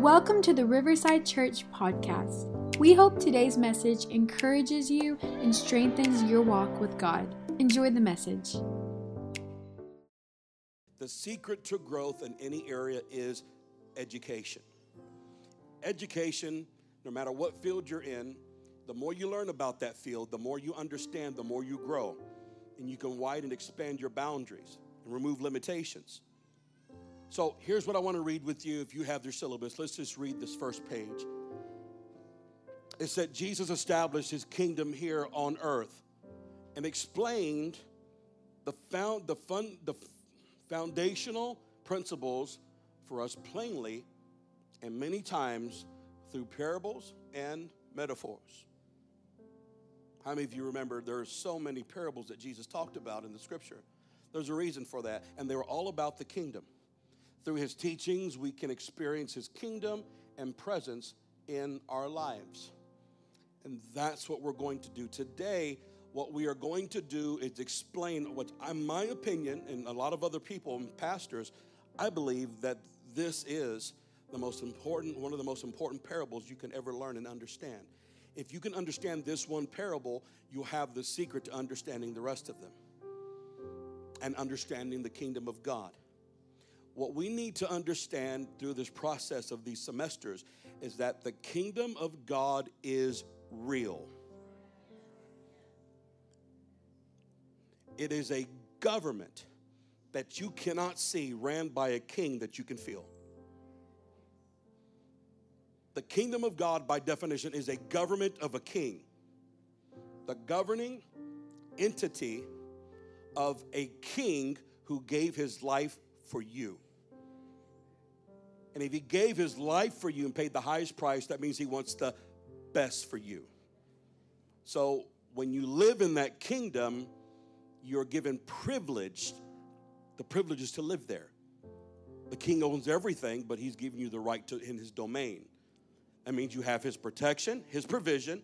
Welcome to the Riverside Church podcast. We hope today's message encourages you and strengthens your walk with God. Enjoy the message. The secret to growth in any area is education. Education, no matter what field you're in, the more you learn about that field, the more you understand, the more you grow. And you can widen and expand your boundaries and remove limitations. So here's what I want to read with you. If you have your syllabus, let's just read this first page. It said, Jesus established his kingdom here on earth and explained the foundational principles for us plainly and many times through parables and metaphors. How many of you remember there are so many parables that Jesus talked about in the scripture? There's a reason for that, and they were all about the kingdom. Through his teachings, we can experience his kingdom and presence in our lives. And that's what we're going to do today. What we are going to do is explain what, in my opinion, and a lot of other people and pastors, I believe that this is one of the most important parables you can ever learn and understand. If you can understand this one parable, you'll have the secret to understanding the rest of them and understanding the kingdom of God. What we need to understand through this process of these semesters is that the kingdom of God is real. It is a government that you cannot see, ran by a king that you can feel. The kingdom of God, by definition, is a government of a king. The governing entity of a king who gave his life for you. And if he gave his life for you and paid the highest price, that means he wants the best for you. So when you live in that kingdom, you're given privilege. The privilege is to live there. The king owns everything, but he's giving you the right to in his domain. That means you have his protection, his provision.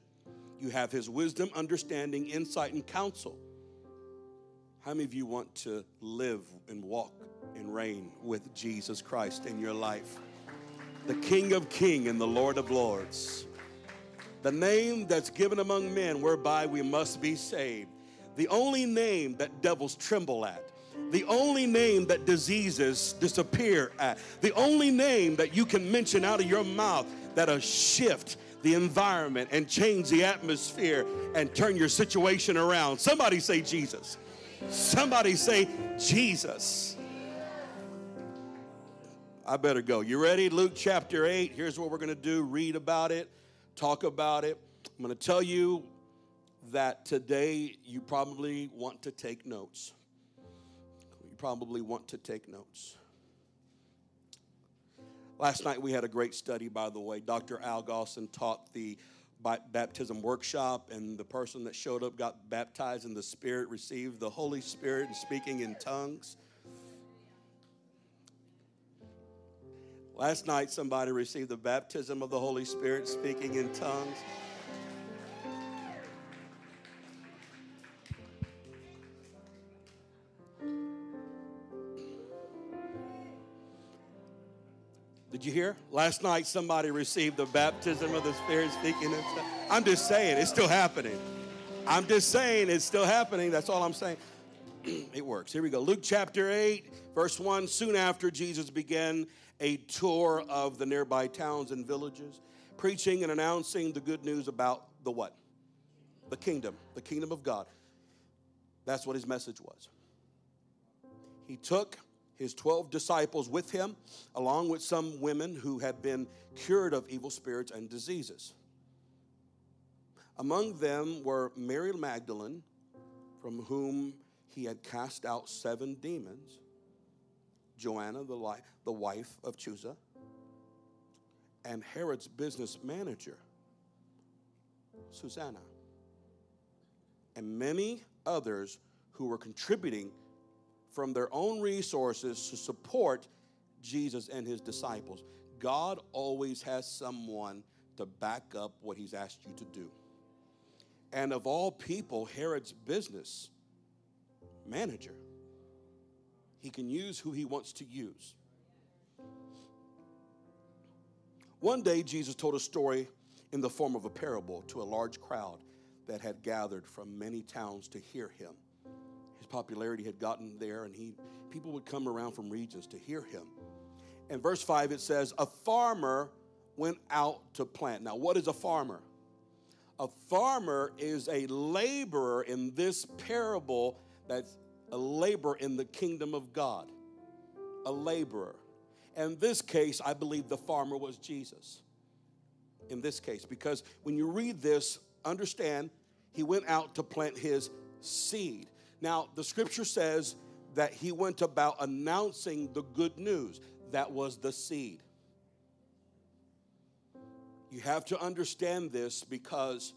You have his wisdom, understanding, insight, and counsel. How many of you want to live and walk and reign with Jesus Christ in your life? The King of Kings and the Lord of Lords. The name that's given among men whereby we must be saved. The only name that devils tremble at. The only name that diseases disappear at. The only name that you can mention out of your mouth that'll shift the environment and change the atmosphere and turn your situation around. Somebody say Jesus. Somebody say Jesus. I better go. You ready? Luke chapter 8. Here's what we're going to do. Read about it. Talk about it. I'm going to tell you that today you probably want to take notes. Last night we had a great study, by the way. Dr. Al Gosson taught the baptism workshop, and the person that showed up got baptized in the Spirit, received the Holy Spirit, and speaking in tongues. Last night somebody received the baptism of the Holy Spirit, speaking in tongues. Did you hear? Last night somebody received the baptism of the Spirit, speaking in tongues. I'm just saying, it's still happening. That's all I'm saying. It works. Here we go. Luke chapter 8, verse 1. Soon after, Jesus began a tour of the nearby towns and villages, preaching and announcing the good news about the what? The kingdom of God. That's what his message was. He took his 12 disciples with him, along with some women who had been cured of evil spirits and diseases. Among them were Mary Magdalene, from whom he had cast out 7 demons, Joanna, the wife of Chuza, and Herod's business manager, Susanna, and many others who were contributing from their own resources to support Jesus and his disciples. God always has someone to back up what he's asked you to do. And of all people, Herod's business manager. He can use who he wants to use. One day, Jesus told a story in the form of a parable to a large crowd that had gathered from many towns to hear him. His popularity had gotten there, and people would come around from regions to hear him. In verse 5, it says, a farmer went out to plant. Now, what is a farmer? A farmer is a laborer in this parable, that's a laborer in the kingdom of God, a laborer. In this case, I believe the farmer was Jesus. In this case, because when you read this, understand, he went out to plant his seed. Now, the scripture says that he went about announcing the good news. That was the seed. You have to understand this because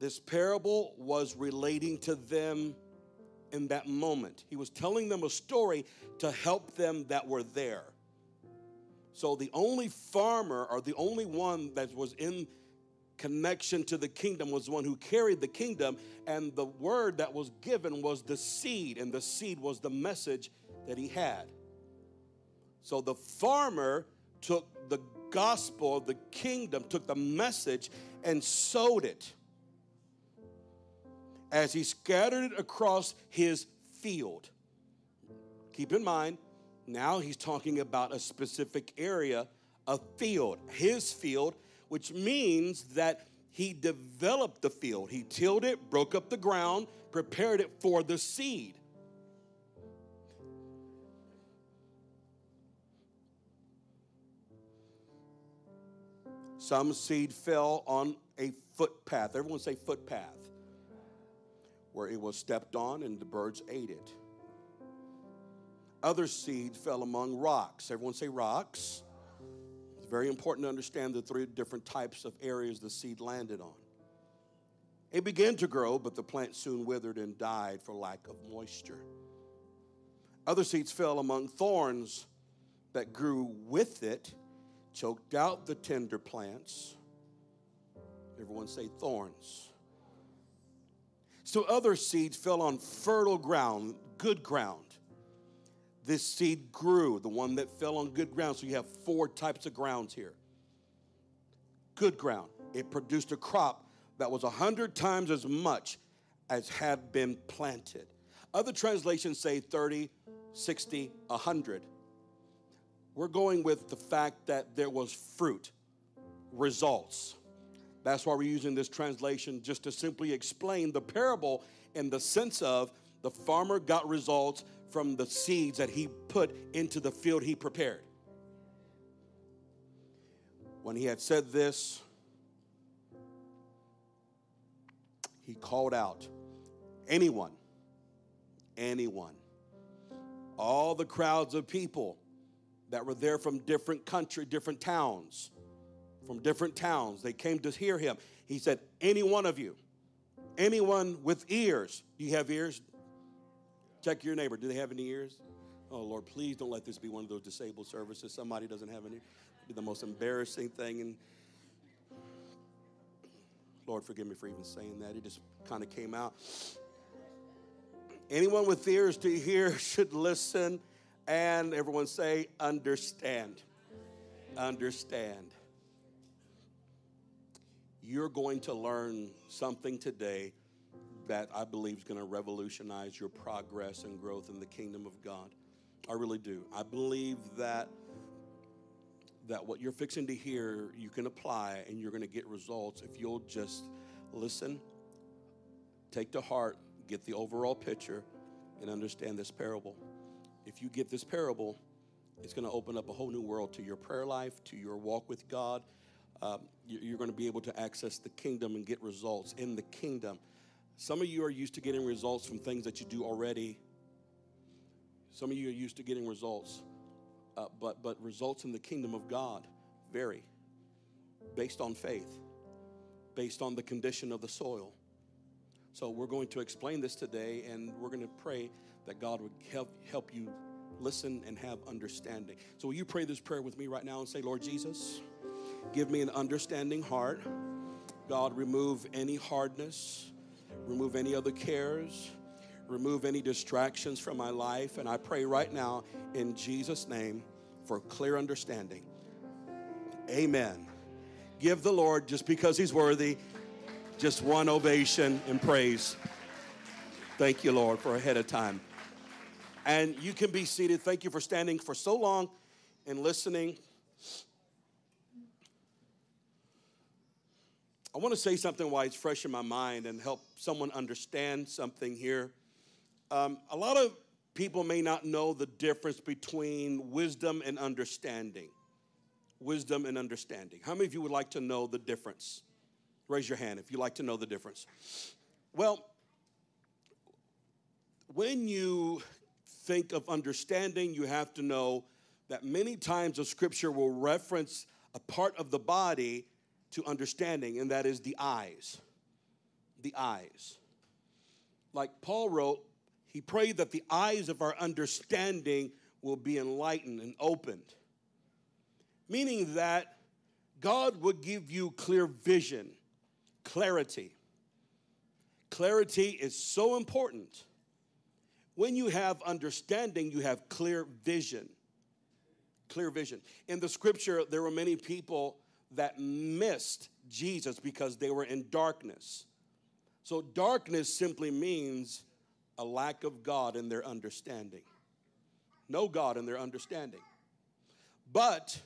this parable was relating to them in that moment. He was telling them a story to help them that were there. So the only farmer or the only one that was in connection to the kingdom was the one who carried the kingdom, and the word that was given was the seed, and the seed was the message that he had. So the farmer took the gospel of the kingdom, took the message, and sowed it as he scattered it across his field. Keep in mind, now he's talking about a specific area, a field, his field, which means that he developed the field. He tilled it, broke up the ground, prepared it for the seed. Some seed fell on a footpath. Everyone say footpath. Where it was stepped on and the birds ate it. Other seed fell among rocks. Everyone say rocks. It's very important to understand the three different types of areas the seed landed on. It began to grow, but the plant soon withered and died for lack of moisture. Other seeds fell among thorns that grew with it, choked out the tender plants. Everyone say thorns. So other seeds fell on fertile ground, good ground. This seed grew, the one that fell on good ground. So you have four types of grounds here. Good ground. It produced a crop that was 100 times as much as had been planted. Other translations say 30, 60, 100. We're going with the fact that there was fruit, results. That's why we're using this translation, just to simply explain the parable in the sense of the farmer got results from the seeds that he put into the field he prepared. When he had said this, he called out, anyone, all the crowds of people that were there from different towns, they came to hear him. He said, any one of you, anyone with ears, do you have ears? Check your neighbor. Do they have any ears? Oh, Lord, please don't let this be one of those disabled services. Somebody doesn't have any. It'd be the most embarrassing thing. And Lord, forgive me for even saying that. It just kind of came out. Anyone with ears to hear should listen. And everyone say, understand. Understand. You're going to learn something today that I believe is going to revolutionize your progress and growth in the kingdom of God. I really do. I believe that what you're fixing to hear, you can apply, and you're going to get results if you'll just listen, take to heart, get the overall picture, and understand this parable. If you get this parable, it's going to open up a whole new world to your prayer life, to your walk with God. You're going to be able to access the kingdom and get results in the kingdom. Some of you are used to getting results from things that you do already. Some of you are used to getting results, but results in the kingdom of God vary based on faith, based on the condition of the soil. So we're going to explain this today, and we're going to pray that God would help you listen and have understanding. So will you pray this prayer with me right now and say, Lord Jesus, give me an understanding heart. God, remove any hardness. Remove any other cares. Remove any distractions from my life. And I pray right now in Jesus' name for clear understanding. Amen. Give the Lord, just because he's worthy, just one ovation and praise. Thank you, Lord, for ahead of time. And you can be seated. Thank you for standing for so long and listening. I want to say something while it's fresh in my mind and help someone understand something here. A lot of people may not know the difference between wisdom and understanding. Wisdom and understanding. How many of you would like to know the difference? Raise your hand if you'd like to know the difference. Well, when you think of understanding, you have to know that many times the scripture will reference a part of the body to understanding, and that is the eyes. The eyes. Like Paul wrote, he prayed that the eyes of our understanding will be enlightened and opened, meaning that God will give you clear vision, clarity. Clarity is so important. When you have understanding, you have clear vision. Clear vision. In the scripture, there were many people that missed Jesus because they were in darkness. So darkness simply means a lack of God in their understanding. No God in their understanding. But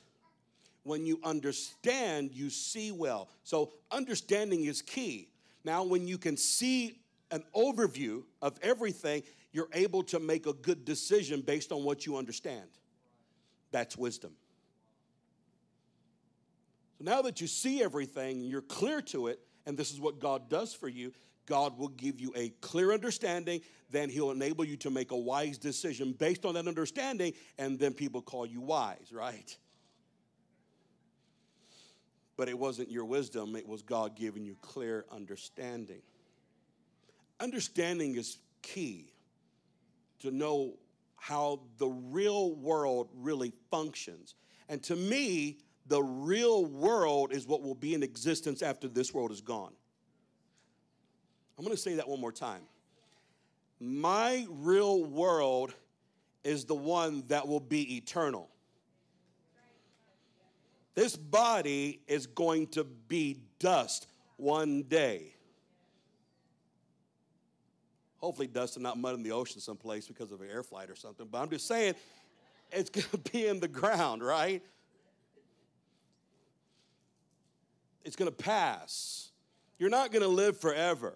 when you understand, you see well. So understanding is key. Now, when you can see an overview of everything, you're able to make a good decision based on what you understand. That's wisdom. So now that you see everything, you're clear to it, and this is what God does for you, God will give you a clear understanding, then he'll enable you to make a wise decision based on that understanding, and then people call you wise, right? But it wasn't your wisdom, it was God giving you clear understanding. Understanding is key to know how the real world really functions. And to me, the real world is what will be in existence after this world is gone. I'm going to say that one more time. My real world is the one that will be eternal. This body is going to be dust one day. Hopefully dust and not mud in the ocean someplace because of an air flight or something. But I'm just saying it's going to be in the ground, right? It's going to pass. You're not going to live forever.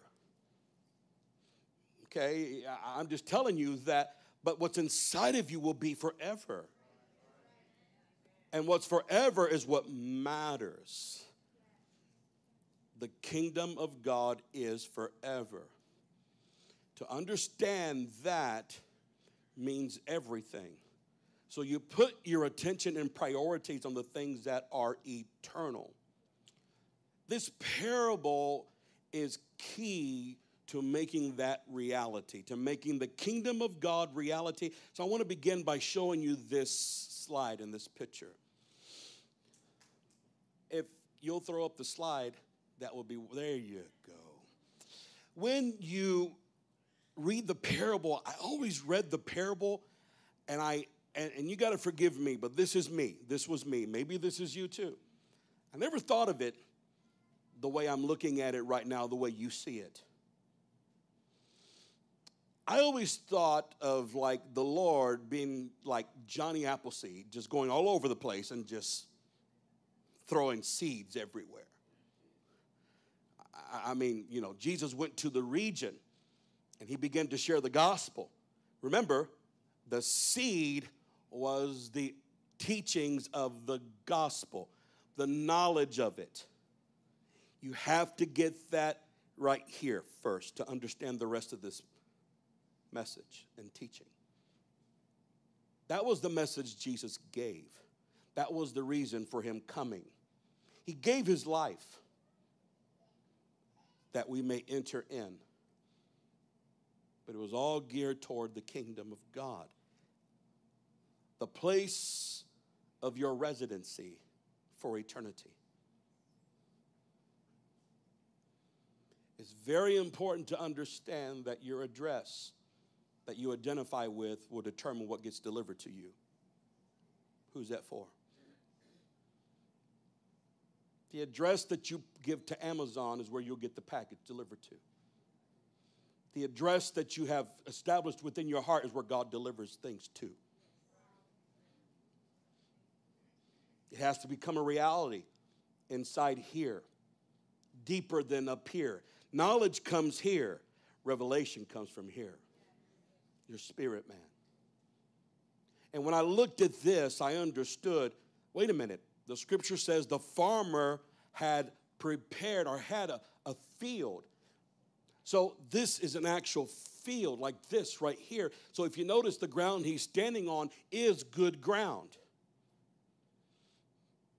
Okay? I'm just telling you that, but what's inside of you will be forever. And what's forever is what matters. The kingdom of God is forever. To understand that means everything. So you put your attention and priorities on the things that are eternal. This parable is key to making that reality, to making the kingdom of God reality. So I want to begin by showing you this slide and this picture. If you'll throw up the slide, that will be, there you go. When you read the parable, I always read the parable, and you got to forgive me, but this is me. This was me. Maybe this is you too. I never thought of it the way I'm looking at it right now, the way you see it. I always thought of like the Lord being like Johnny Appleseed, just going all over the place and just throwing seeds everywhere. I mean, you know, Jesus went to the region and he began to share the gospel. Remember, the seed was the teachings of the gospel, the knowledge of it. You have to get that right here first to understand the rest of this message and teaching. That was the message Jesus gave. That was the reason for him coming. He gave his life that we may enter in. But it was all geared toward the kingdom of God. The place of your residency for eternity. It's very important to understand that your address that you identify with will determine what gets delivered to you. Who's that for? The address that you give to Amazon is where you'll get the package delivered to. The address that you have established within your heart is where God delivers things to. It has to become a reality inside here, deeper than up here. Knowledge comes here. Revelation comes from here, your spirit man. And when I looked at this, I understood, wait a minute. The scripture says the farmer had prepared or had a field. So this is an actual field like this right here. So if you notice, the ground he's standing on is good ground.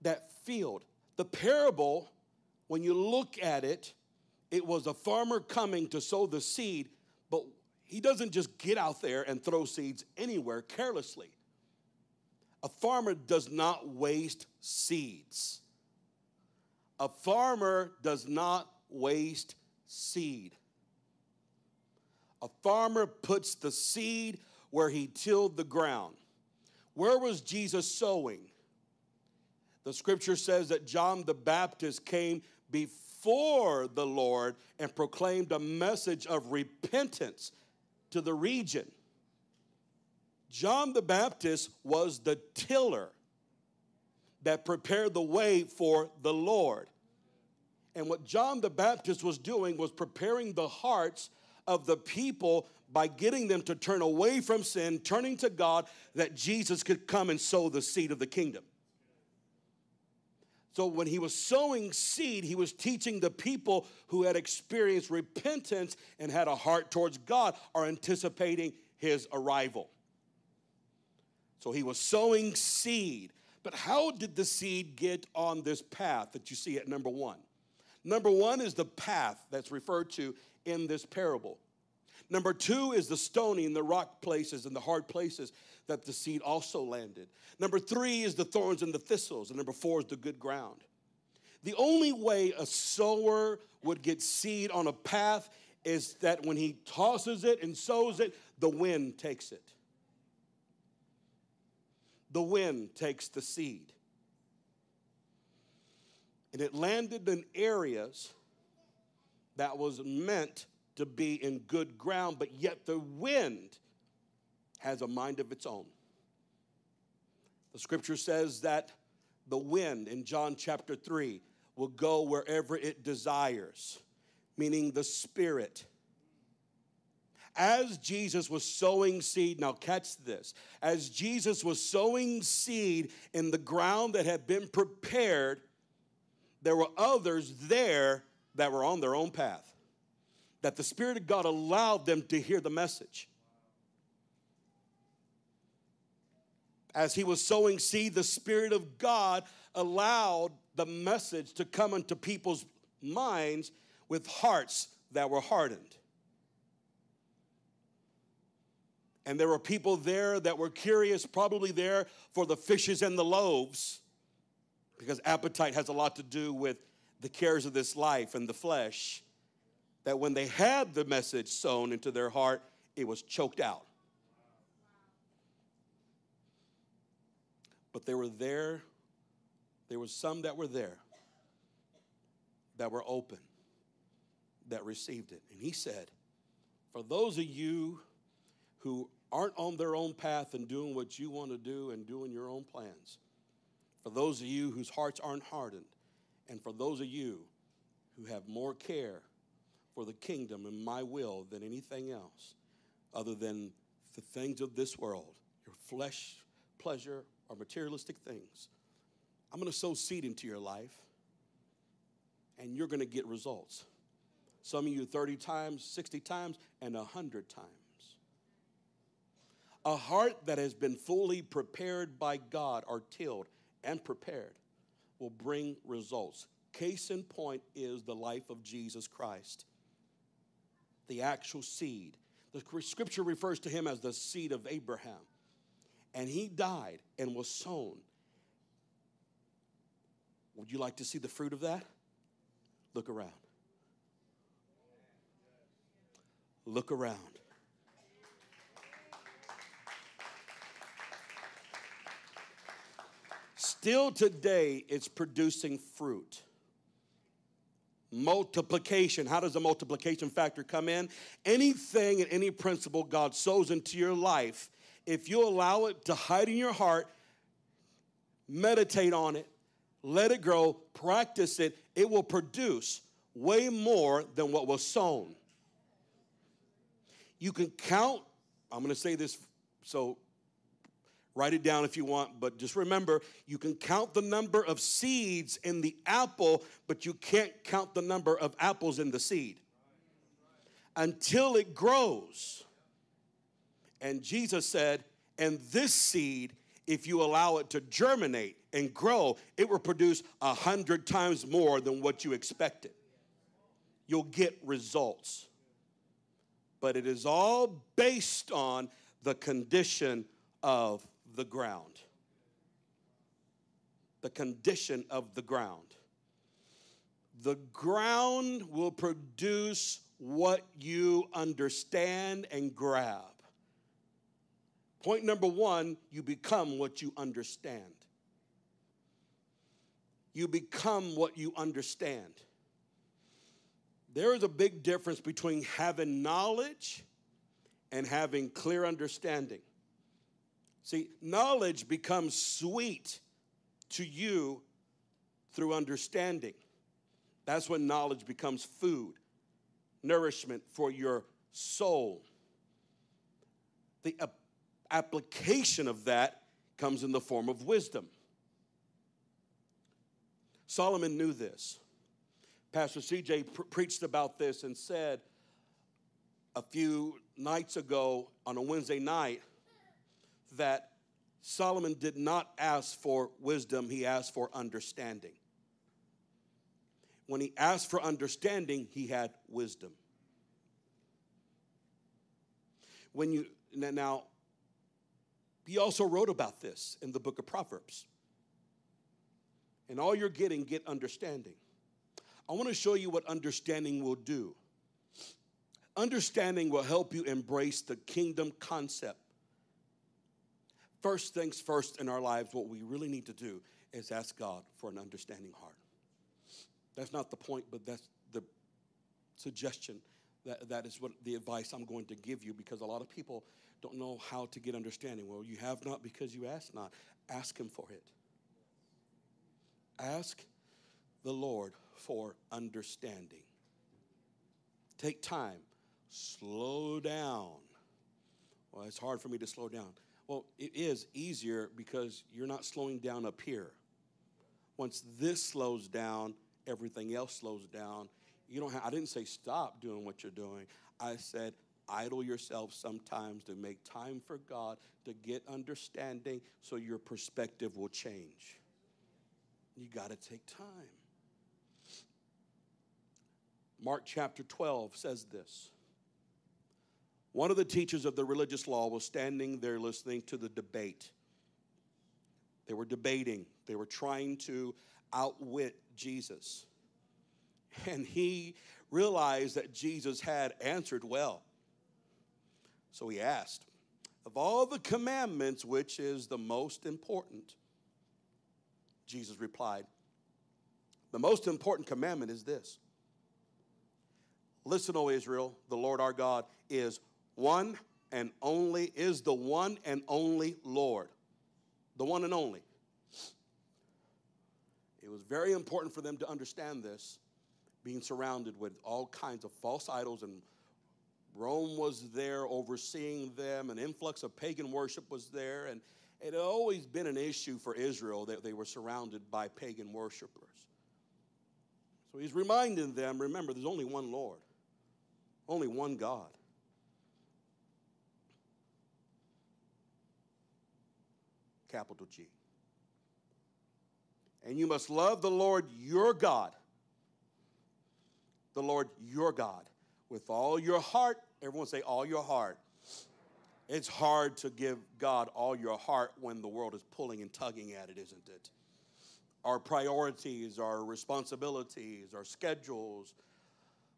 That field. The parable, when you look at it, it was a farmer coming to sow the seed, but he doesn't just get out there and throw seeds anywhere carelessly. A farmer does not waste seeds. A farmer does not waste seed. A farmer puts the seed where he tilled the ground. Where was Jesus sowing? The scripture says that John the Baptist came before the Lord and proclaimed a message of repentance to the region. John the Baptist was the tiller that prepared the way for the Lord. And what John the Baptist was doing was preparing the hearts of the people by getting them to turn away from sin, turning to God, that Jesus could come and sow the seed of the kingdom. So when he was sowing seed, he was teaching the people who had experienced repentance and had a heart towards God are anticipating his arrival. So he was sowing seed. But how did the seed get on this path that you see at number one? Number one is the path that's referred to in this parable. Number two is the stony and the rock places and the hard places that the seed also landed. Number three is the thorns and the thistles. And number four is the good ground. The only way a sower would get seed on a path is that when he tosses it and sows it, the wind takes it. The wind takes the seed. And it landed in areas that was meant to be in good ground, but yet the wind has a mind of its own. The scripture says that the wind in John chapter 3 will go wherever it desires, meaning the spirit. As Jesus was sowing seed, now catch this, as Jesus was sowing seed in the ground that had been prepared, there were others there that were on their own path, that the Spirit of God allowed them to hear the message. As he was sowing seed, the Spirit of God allowed the message to come into people's minds with hearts that were hardened. And there were people there that were curious, probably there for the fishes and the loaves, because appetite has a lot to do with the cares of this life and the flesh, that when they had the message sown into their heart, it was choked out. But they were there. There was some that were there, that were open, that received it. And he said, for those of you who aren't on their own path and doing what you want to do and doing your own plans, for those of you whose hearts aren't hardened, and for those of you who have more care for the kingdom and my will than anything else other than the things of this world, your flesh, pleasure, or materialistic things, I'm going to sow seed into your life, and you're going to get results. Some of you 30 times, 60 times, and 100 times. A heart that has been fully prepared by God, or tilled and prepared, will bring results. Case in point is the life of Jesus Christ. The actual seed. The scripture refers to him as the seed of Abraham. And he died and was sown. Would you like to see the fruit of that? Look around. Look around. Still today, it's producing fruit. Multiplication. How does the multiplication factor come in? Anything and any principle God sows into your life, if you allow it to hide in your heart, meditate on it, let it grow, practice it, it will produce way more than what was sown. You can count, I'm going to say this, so write it down if you want, but just remember, you can count the number of seeds in the apple, but you can't count the number of apples in the seed until it grows. And Jesus said, and this seed, if you allow it to germinate and grow, it will produce 100 times more than what you expected. You'll get results. But it is all based on the condition of the ground. The condition of the ground. The ground will produce what you understand and grab. Point number one, you become what you understand. You become what you understand. There is a big difference between having knowledge and having clear understanding. See, knowledge becomes sweet to you through understanding. That's when knowledge becomes food, nourishment for your soul. The application of that comes in the form of wisdom. Solomon knew this. Pastor CJ preached about this and said a few nights ago on a Wednesday night that Solomon did not ask for wisdom, he asked for understanding. When he asked for understanding, he had wisdom. He also wrote about this in the book of Proverbs. And all you're getting, get understanding. I want to show you what understanding will do. Understanding will help you embrace the kingdom concept. First things first in our lives, what we really need to do is ask God for an understanding heart. That's not the point, but that's the suggestion. That is what the advice I'm going to give you, because a lot of people don't know how to get understanding. Well, you have not because you ask not. Ask him for it. Ask the Lord for understanding. Take time. Slow down. Well, it's hard for me to slow down. Well, it is easier because you're not slowing down up here. Once this slows down, everything else slows down. I didn't say stop doing what you're doing. I said idle yourself sometimes to make time for God, to get understanding so your perspective will change. You got to take time. Mark chapter 12 says this. One of the teachers of the religious law was standing there listening to the debate. They were debating. They were trying to outwit Jesus. And he realized that Jesus had answered well. So he asked, of all the commandments, which is the most important? Jesus replied, the most important commandment is this. Listen, O Israel, the Lord our God is the one and only Lord. The one and only. It was very important for them to understand this, being surrounded with all kinds of false idols, and Rome was there overseeing them. An influx of pagan worship was there, and it had always been an issue for Israel that they were surrounded by pagan worshipers. So he's reminding them, remember, there's only one Lord, only one God. Capital G. And you must love the Lord your God. The Lord your God with all your heart. Everyone say all your heart. It's hard to give God all your heart when the world is pulling and tugging at it, isn't it? Our priorities, our responsibilities, our schedules,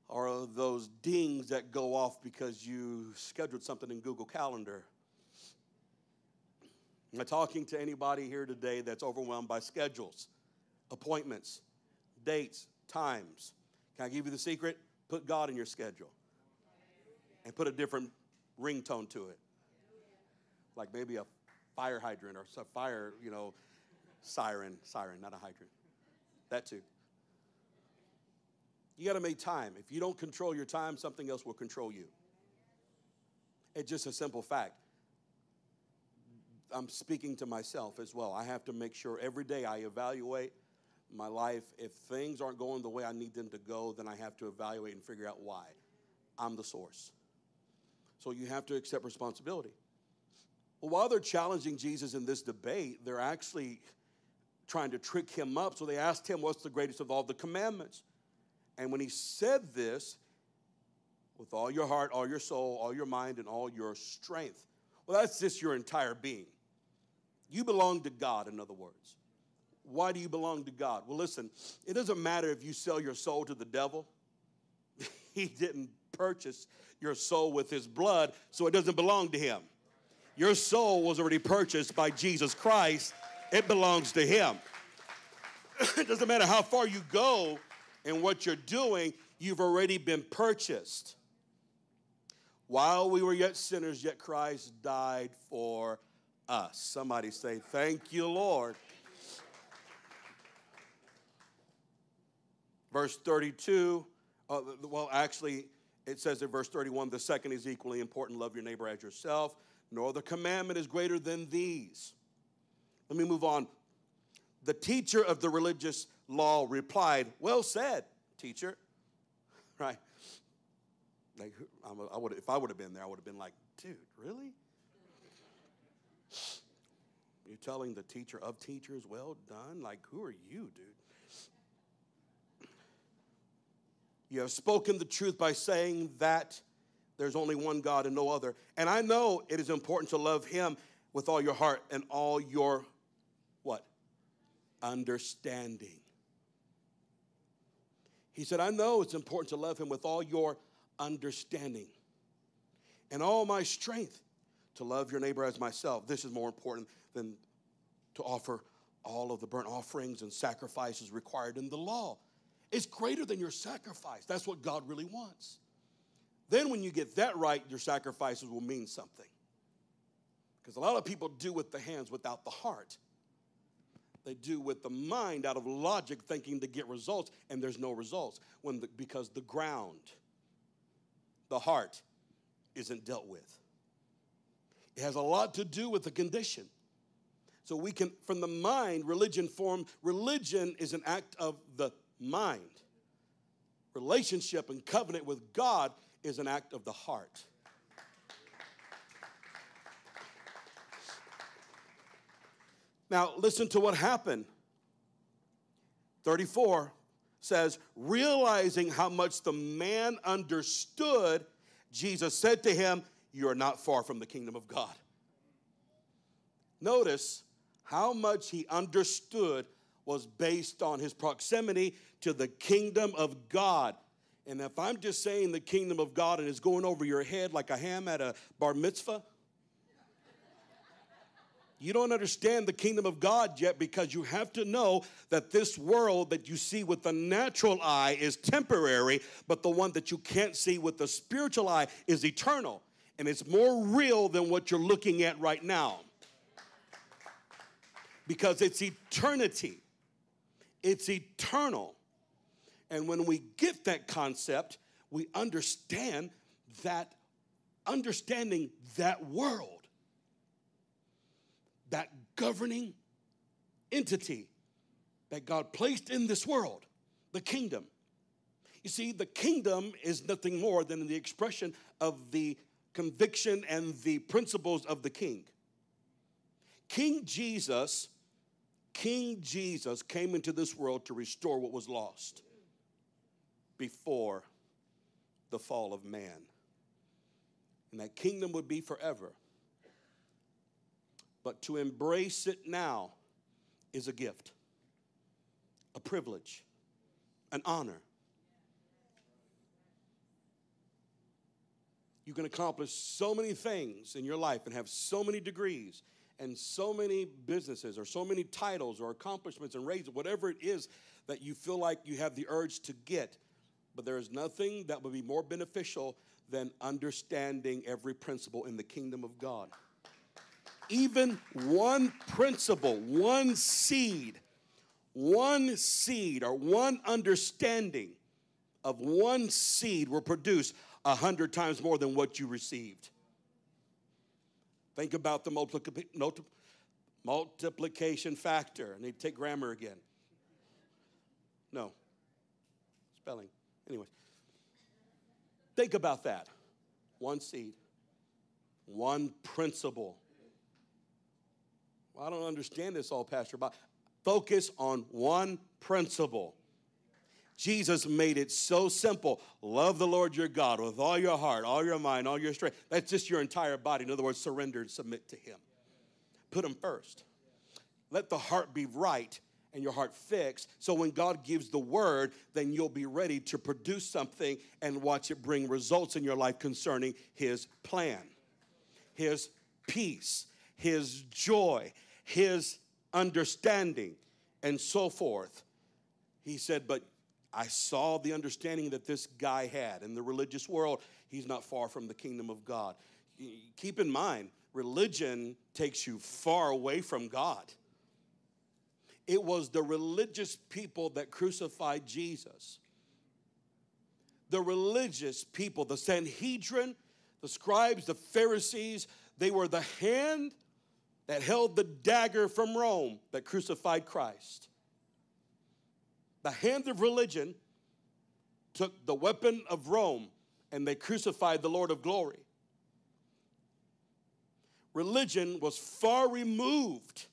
or those dings that go off because you scheduled something in Google Calendar. Am I talking to anybody here today that's overwhelmed by schedules, appointments, dates, times? Can I give you the secret? Put God in your schedule and put a different ringtone to it. Like maybe a fire hydrant or a fire, you know, siren, not a hydrant. That too. You got to make time. If you don't control your time, something else will control you. It's just a simple fact. I'm speaking to myself as well. I have to make sure every day I evaluate my life. If things aren't going the way I need them to go, then I have to evaluate and figure out why. I'm the source. So you have to accept responsibility. Well, while they're challenging Jesus in this debate, they're actually trying to trick him up. So they asked him, what's the greatest of all the commandments? And when he said this, with all your heart, all your soul, all your mind, and all your strength. Well, that's just your entire being. You belong to God, in other words. Why do you belong to God? Well, listen, it doesn't matter if you sell your soul to the devil. He didn't purchase your soul with his blood, so it doesn't belong to him. Your soul was already purchased by Jesus Christ. It belongs to him. It doesn't matter how far you go and what you're doing, you've already been purchased. While we were yet sinners, yet Christ died for us. Somebody say, thank you, Lord. Verse 32, well, actually, it says in verse 31, the second is equally important. Love your neighbor as yourself. No other commandment is greater than these. Let me move on. The teacher of the religious law replied, well said, teacher. Right? Like, if I would have been there, I would have been like, dude, really? You're telling the teacher of teachers, well done? Like, who are you, dude? You have spoken the truth by saying that there's only one God and no other. And I know it is important to love him with all your heart and all your, what? Understanding. He said, I know it's important to love him with all your understanding and all my strength, to love your neighbor as myself. This is more important than to offer all of the burnt offerings and sacrifices required in the law. It's greater than your sacrifice. That's what God really wants. Then when you get that right, your sacrifices will mean something. Because a lot of people do with the hands without the heart. They do with the mind out of logic, thinking to get results, and there's no results because the ground, the heart, isn't dealt with. It has a lot to do with the condition. So we can, from the mind, religion is an act of the mind. Relationship and covenant with God is an act of the heart. Now, listen to what happened. 34 says, realizing how much the man understood, Jesus said to him, you are not far from the kingdom of God. Notice how much he understood was based on his proximity to the kingdom of God. And if I'm just saying the kingdom of God and it's going over your head like a ham at a bar mitzvah, you don't understand the kingdom of God yet, because you have to know that this world that you see with the natural eye is temporary, but the one that you can't see with the spiritual eye is eternal, and it's more real than what you're looking at right now, because it's eternity. It's eternal. And when we get that concept, we understand that understanding that world, that governing entity that God placed in this world, the kingdom. You see, the kingdom is nothing more than the expression of the conviction and the principles of the king. King Jesus came into this world to restore what was lost before the fall of man. And that kingdom would be forever. But to embrace it now is a gift, a privilege, an honor. You can accomplish so many things in your life and have so many degrees and so many businesses or so many titles or accomplishments and raises, whatever it is that you feel like you have the urge to get. But there is nothing that would be more beneficial than understanding every principle in the kingdom of God. Even one principle, one seed or one understanding of one seed will produce 100 times more than what you received. Think about the multiplication factor. I need to take grammar again. No. Spelling. Anyways. Think about that. One seed. One principle. Well, I don't understand this all, Pastor Bob. Focus on one principle. Jesus made it so simple. Love the Lord your God with all your heart, all your mind, all your strength. That's just your entire body. In other words, surrender and submit to him. Put him first. Let the heart be right and your heart fixed. So when God gives the word, then you'll be ready to produce something and watch it bring results in your life concerning his plan, his peace, his joy, his understanding, and so forth. He said, but I saw the understanding that this guy had. In the religious world, he's not far from the kingdom of God. Keep in mind, religion takes you far away from God. It was the religious people that crucified Jesus. The religious people, the Sanhedrin, the scribes, the Pharisees, they were the hand that held the dagger from Rome that crucified Christ. The hand of religion took the weapon of Rome and they crucified the Lord of glory. Religion was far removed.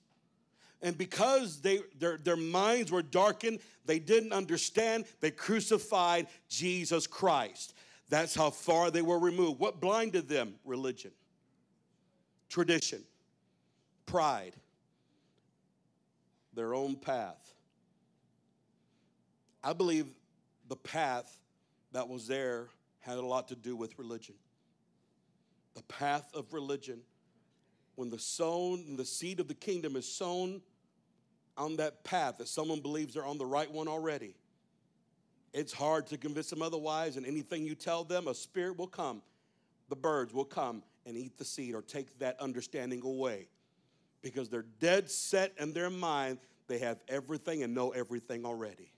And because their minds were darkened, they didn't understand, they crucified Jesus Christ. That's how far they were removed. What blinded them? Religion, tradition, pride, their own path. I believe the path that was there had a lot to do with religion. The path of religion. When the seed of the kingdom is sown on that path, that someone believes they're on the right one already, it's hard to convince them otherwise, and anything you tell them, a spirit will come. The birds will come and eat the seed or take that understanding away because they're dead set in their mind. They have everything and know everything already.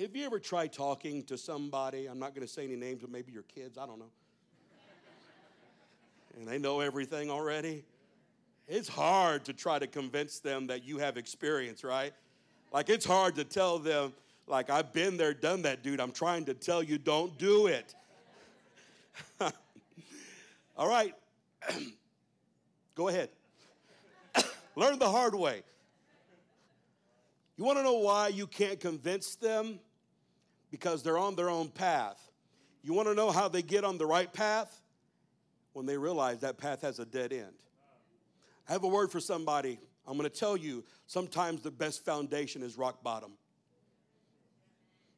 Have you ever tried talking to somebody? I'm not going to say any names, but maybe your kids. I don't know. And they know everything already. It's hard to try to convince them that you have experience, right? Like it's hard to tell them, like I've been there, done that, dude. I'm trying to tell you, don't do it. All right. Go ahead. Learn the hard way. You want to know why you can't convince them? Because they're on their own path. You want to know how they get on the right path? When they realize that path has a dead end. I have a word for somebody. I'm going to tell you, sometimes the best foundation is rock bottom.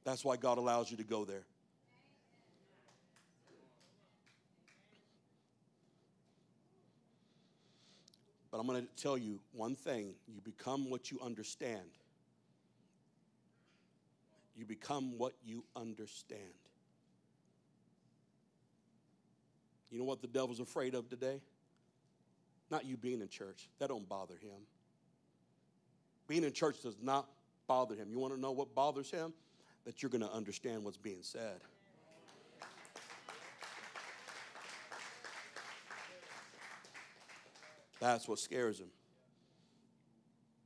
That's why God allows you to go there. But I'm going to tell you one thing. You become what you understand. You become what you understand. You know what the devil's afraid of today? Not you being in church. That don't bother him. Being in church does not bother him. You want to know what bothers him? That you're going to understand what's being said. That's what scares him.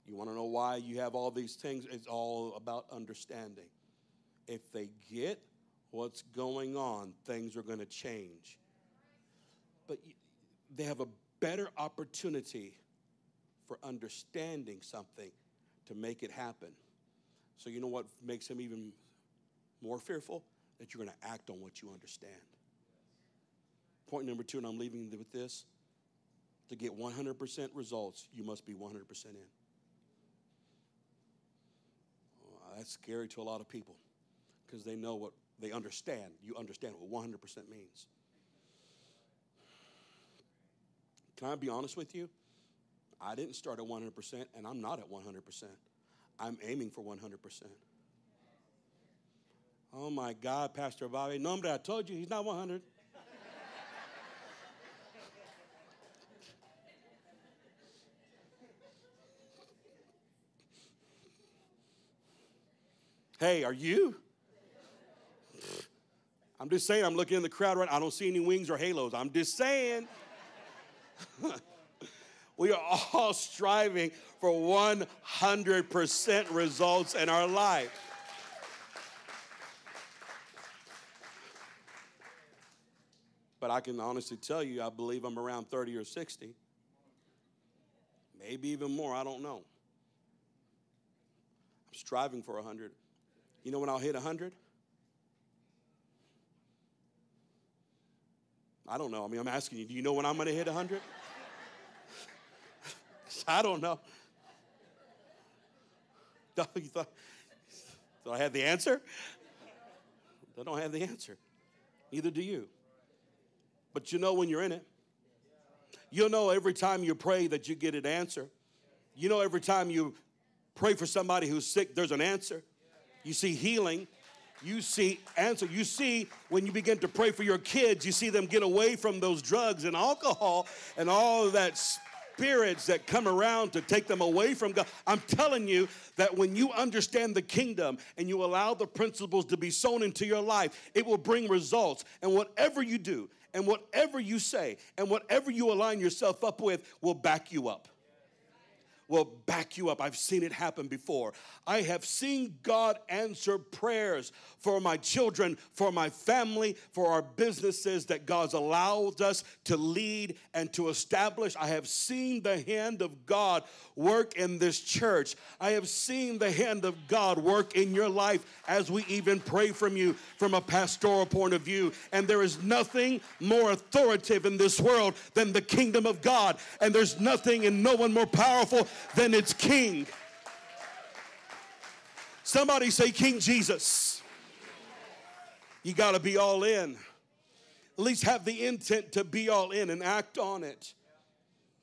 You want to know why you have all these things? It's all about understanding. If they get what's going on, things are going to change. But they have a better opportunity for understanding something to make it happen. So you know what makes him even more fearful? That you're going to act on what you understand. Point number 2, and I'm leaving with this. To get 100% results, you must be 100% in. That's scary to a lot of people because they know what they understand. You understand what 100% means. Can I be honest with you? I didn't start at 100%, and I'm not at 100%. I'm aiming for 100%. Oh, my God, Pastor Bobby. No, I told you, he's not 100. Hey, are you? I'm just saying, I'm looking in the crowd right now. I don't see any wings or halos. I'm just saying. We are all striving for 100% results in our life. But I can honestly tell you, I believe I'm around 30 or 60. Maybe even more, I don't know. I'm striving for 100. You know when I'll hit 100? I don't know. I mean, I'm asking you, do you know when I'm going to hit 100? I don't know. You thought, did I have the answer? I don't have the answer. Neither do you. But you know when you're in it. You'll know every time you pray that you get an answer. You know every time you pray for somebody who's sick, there's an answer. You see healing. You see answer. You see when you begin to pray for your kids, you see them get away from those drugs and alcohol and all that spirits that come around to take them away from God. I'm telling you that when you understand the kingdom and you allow the principles to be sown into your life, it will bring results. And whatever you do and whatever you say and whatever you align yourself up with will back you up. Will back you up. I've seen it happen before. I have seen God answer prayers for my children, for my family, for our businesses that God's allowed us to lead and to establish. I have seen the hand of God work in this church. I have seen the hand of God work in your life as we even pray from you from a pastoral point of view. And there is nothing more authoritative in this world than the kingdom of God. And there's nothing and no one more powerful then it's King. Somebody say King Jesus. You got to be all in. At least have the intent to be all in and act on it.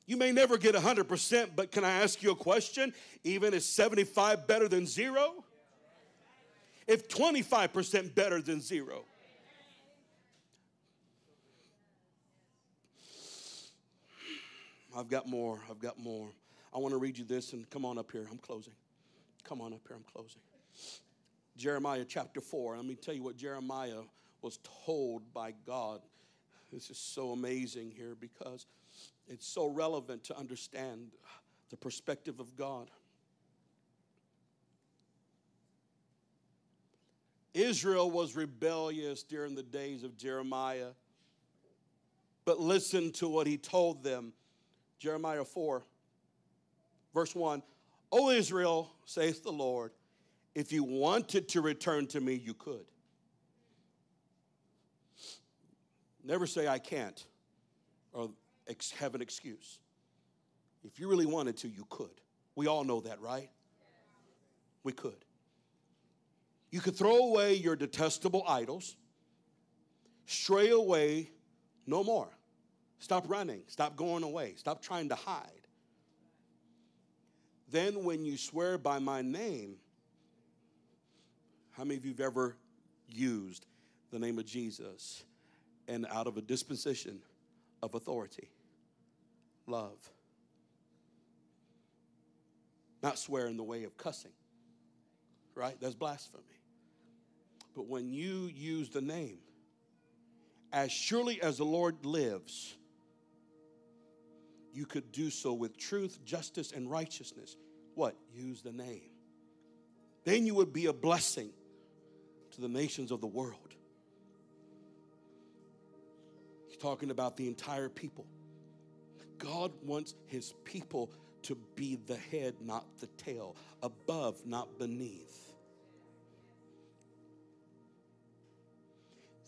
You may never get 100%, but can I ask you a question? Even is 75 better than zero? If 25% better than zero. I've got more. I've got more. I want to read you this, and come on up here. I'm closing. Come on up here. I'm closing. Jeremiah chapter 4. Let me tell you what Jeremiah was told by God. This is so amazing here because it's so relevant to understand the perspective of God. Israel was rebellious during the days of Jeremiah, but listen to what he told them. Jeremiah 4. Verse 1, O Israel, saith the Lord, if you wanted to return to me, you could. Never say I can't or have an excuse. If you really wanted to, you could. We all know that, right? We could. You could throw away your detestable idols, stray away no more. Stop running. Stop going away. Stop trying to hide. Then when you swear by my name, how many of you have ever used the name of Jesus and out of a dispensation of authority, love, not swear in the way of cussing, right? That's blasphemy. But when you use the name, as surely as the Lord lives, you could do so with truth, justice, and righteousness. What? Use the name. Then you would be a blessing to the nations of the world. He's talking about the entire people. God wants his people to be the head, not the tail, above, not beneath.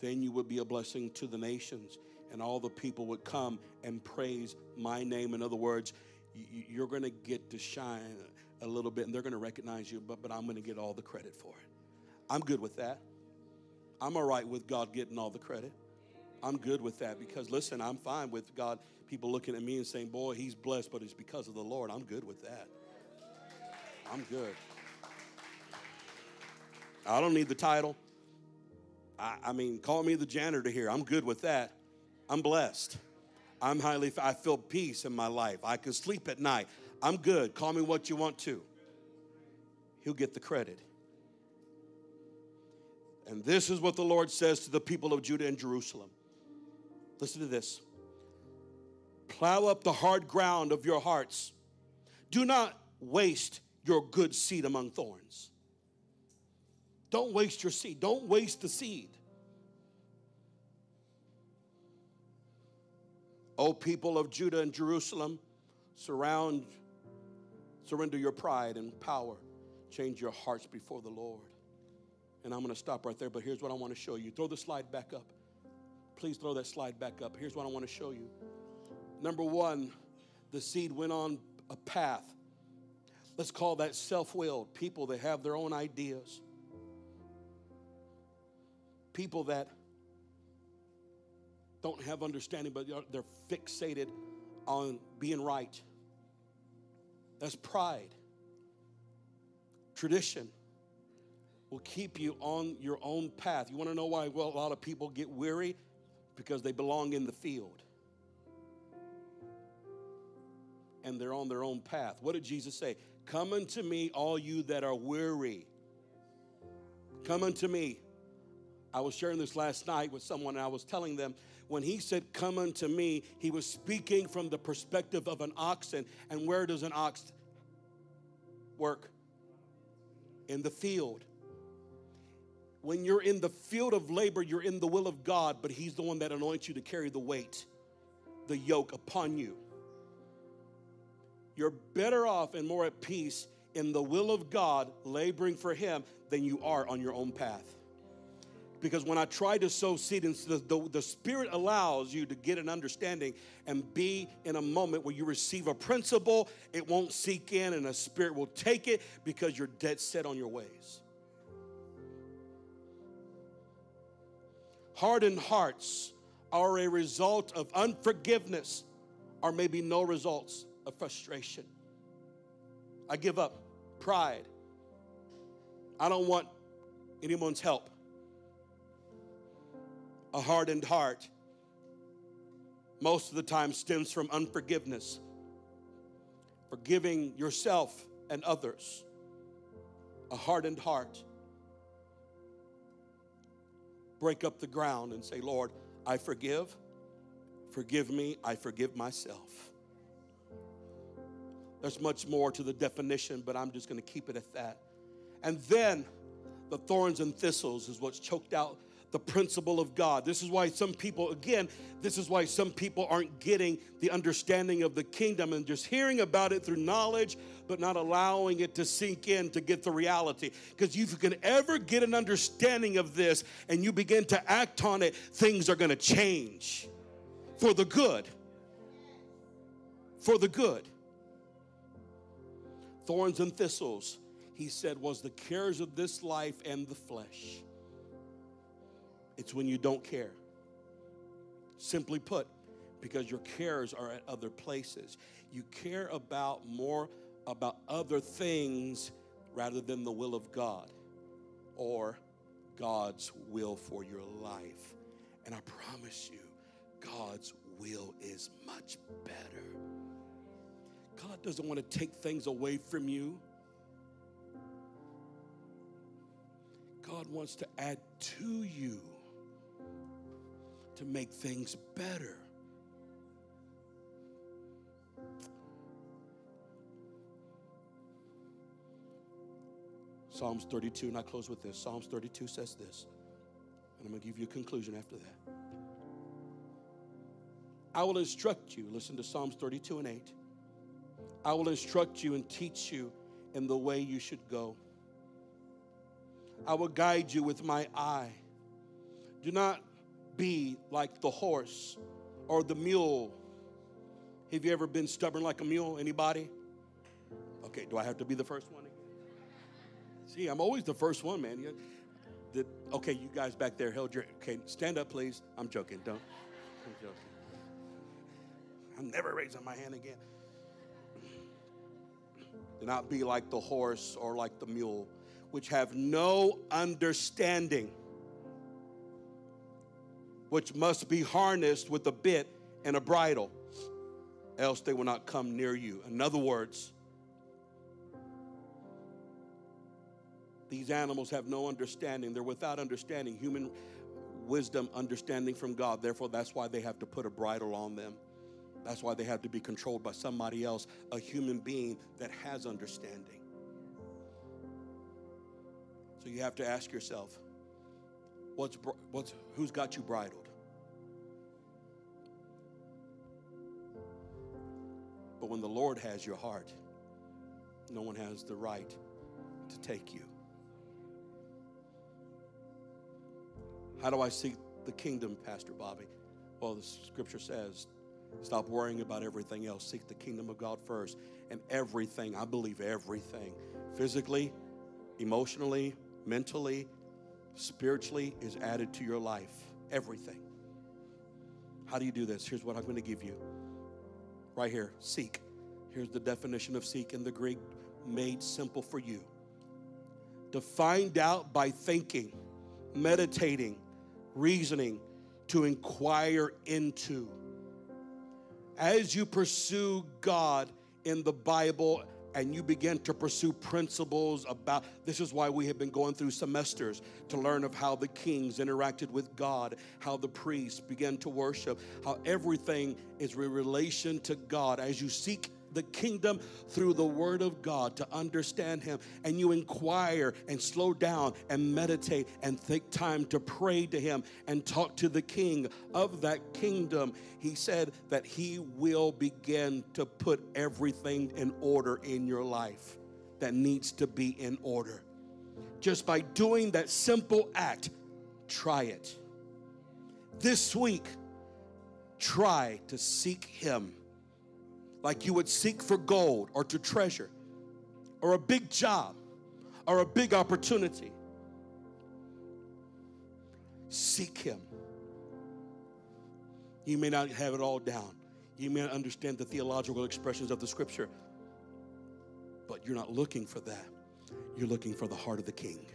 Then you would be a blessing to the nations. And all the people would come and praise my name. In other words, you're going to get to shine a little bit, and they're going to recognize you, but I'm going to get all the credit for it. I'm good with that. I'm all right with God getting all the credit. I'm good with that because, listen, I'm fine with God, people looking at me and saying, boy, he's blessed, but it's because of the Lord. I'm good with that. I'm good. I don't need the title. I mean, call me the janitor here. I'm good with that. I'm blessed. I feel peace in my life. I can sleep at night. I'm good. Call me what you want to. He'll get the credit. And this is what the Lord says to the people of Judah and Jerusalem. Listen to this. Plow up the hard ground of your hearts. Do not waste your good seed among thorns. Don't waste your seed. Don't waste the seed. O people of Judah and Jerusalem, surrender your pride and power. Change your hearts before the Lord. And I'm going to stop right there, but here's what I want to show you. Throw the slide back up. Please throw that slide back up. Here's what I want to show you. Number one, the seed went on a path. Let's call that self-willed. People that have their own ideas. People that don't have understanding, but they're fixated on being right. That's pride. Tradition will keep you on your own path. You want to know why? Well, a lot of people get weary because they belong in the field. And they're on their own path. What did Jesus say? Come unto me, all you that are weary. Come unto me. I was sharing this last night with someone, and I was telling them, when he said, come unto me, he was speaking from the perspective of an oxen. And where does an ox work? In the field. When you're in the field of labor, you're in the will of God, but he's the one that anoints you to carry the weight, the yoke upon you. You're better off and more at peace in the will of God, laboring for him, than you are on your own path. Because when I try to sow seed, the Spirit allows you to get an understanding and be in a moment where you receive a principle. It won't seek in, and the Spirit will take it because you're dead set on your ways. Hardened hearts are a result of unforgiveness, or maybe no results of frustration. I give up. Pride. I don't want anyone's help. A hardened heart most of the time stems from unforgiveness. Forgiving yourself and others. A hardened heart. Break up the ground and say, Lord, I forgive. Forgive me. I forgive myself. There's much more to the definition, but I'm just going to keep it at that. And then the thorns and thistles is what's choked out the principle of God. This is why some people, again, this is why some people aren't getting the understanding of the kingdom and just hearing about it through knowledge, but not allowing it to sink in to get the reality. Because if you can ever get an understanding of this and you begin to act on it, things are going to change for the good. For the good. Thorns and thistles, he said, was the cares of this life and the flesh. It's when you don't care. Simply put, because your cares are at other places. You care about more about other things rather than the will of God or God's will for your life. And I promise you, God's will is much better. God doesn't want to take things away from you. God wants to add to you to make things better. Psalms 32, and I close with this. Psalms 32 says this, and I'm going to give you a conclusion after that. I will instruct you, listen to Psalms 32 and 8. I will instruct you and teach you in the way you should go. I will guide you with my eye. Do not be like the horse or the mule. Have you ever been stubborn like a mule? Anybody? Okay, do I have to be the first one again? See, I'm always the first one, man. Okay, you guys back there held your... Okay, stand up, please. I'm joking. Don't. I'm joking. I'm never raising my hand again. Do not be like the horse or like the mule, which have no understanding. which must be harnessed with a bit and a bridle, else they will not come near you. In other words, these animals have no understanding. They're without understanding, human wisdom, understanding from God. Therefore, that's why they have to put a bridle on them. That's why they have to be controlled by somebody else, a human being that has understanding. So you have to ask yourself, who's got you bridled? But when the Lord has your heart, no one has the right to take you. How do I seek the kingdom, Pastor Bobby? Well, the scripture says, stop worrying about everything else. Seek the kingdom of God first. And everything, I believe everything, physically, emotionally, mentally, spiritually, is added to your life. Everything. How do you do this? Here's what I'm going to give you. Right here, seek. Here's the definition of seek in the Greek, made simple for you. To find out by thinking, meditating, reasoning, to inquire into. As you pursue God in the Bible and you begin to pursue principles about, this is why we have been going through semesters to learn of how the kings interacted with God, how the priests began to worship, how everything is in relation to God. As you seek the kingdom through the word of God to understand him, and you inquire and slow down and meditate and take time to pray to him and talk to the king of that kingdom, he said that he will begin to put everything in order in your life that needs to be in order. Just by doing that simple act, try it. This week, try to seek him like you would seek for gold or to treasure or a big job or a big opportunity. Seek him. You may not have it all down. You may not understand the theological expressions of the scripture, but you're not looking for that. You're looking for the heart of the king.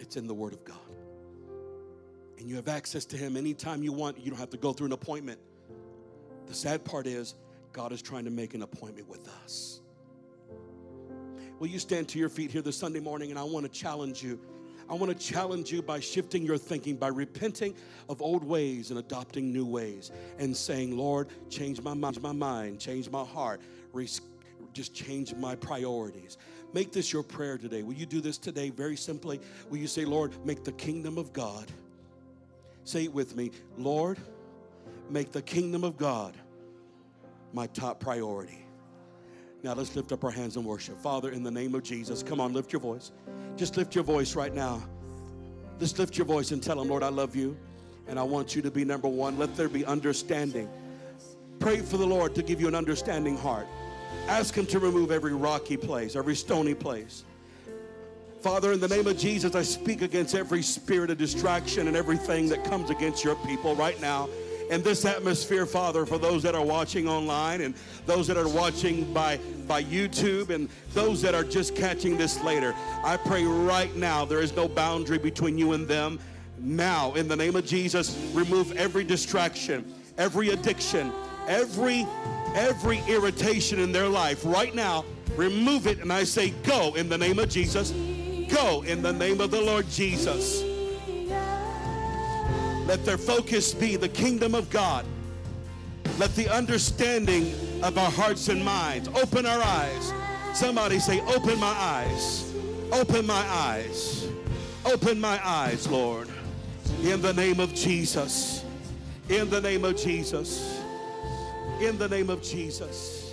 It's in the word of God. And you have access to him anytime you want. You don't have to go through an appointment. The sad part is, God is trying to make an appointment with us. Will you stand to your feet here this Sunday morning? And I want to challenge you. I want to challenge you by shifting your thinking, by repenting of old ways and adopting new ways and saying, Lord, change my mind, change my heart, just change my priorities. Make this your prayer today. Will you do this today very simply? Will you say, Lord, make the kingdom of God. Say it with me, Lord, make the kingdom of God my top priority. Now let's lift up our hands and worship. Father, in the name of Jesus, come on, lift your voice. Just lift your voice right now. Just lift your voice and tell him, Lord, I love you, and I want you to be number one. Let there be understanding. Pray for the Lord to give you an understanding heart. Ask him to remove every rocky place, every stony place. Father, in the name of Jesus, I speak against every spirit of distraction and everything that comes against your people right now. And this atmosphere, Father, for those that are watching online and those that are watching by YouTube and those that are just catching this later, I pray right now there is no boundary between you and them. Now, in the name of Jesus, remove every distraction, every addiction, every irritation in their life. Right now, remove it, and I say go in the name of Jesus. Go in the name of the Lord Jesus. Let their focus be the kingdom of God. Let the understanding of our hearts and minds open our eyes. Somebody say, open my eyes. Open my eyes. Open my eyes, Lord. In the name of Jesus. In the name of Jesus. In the name of Jesus.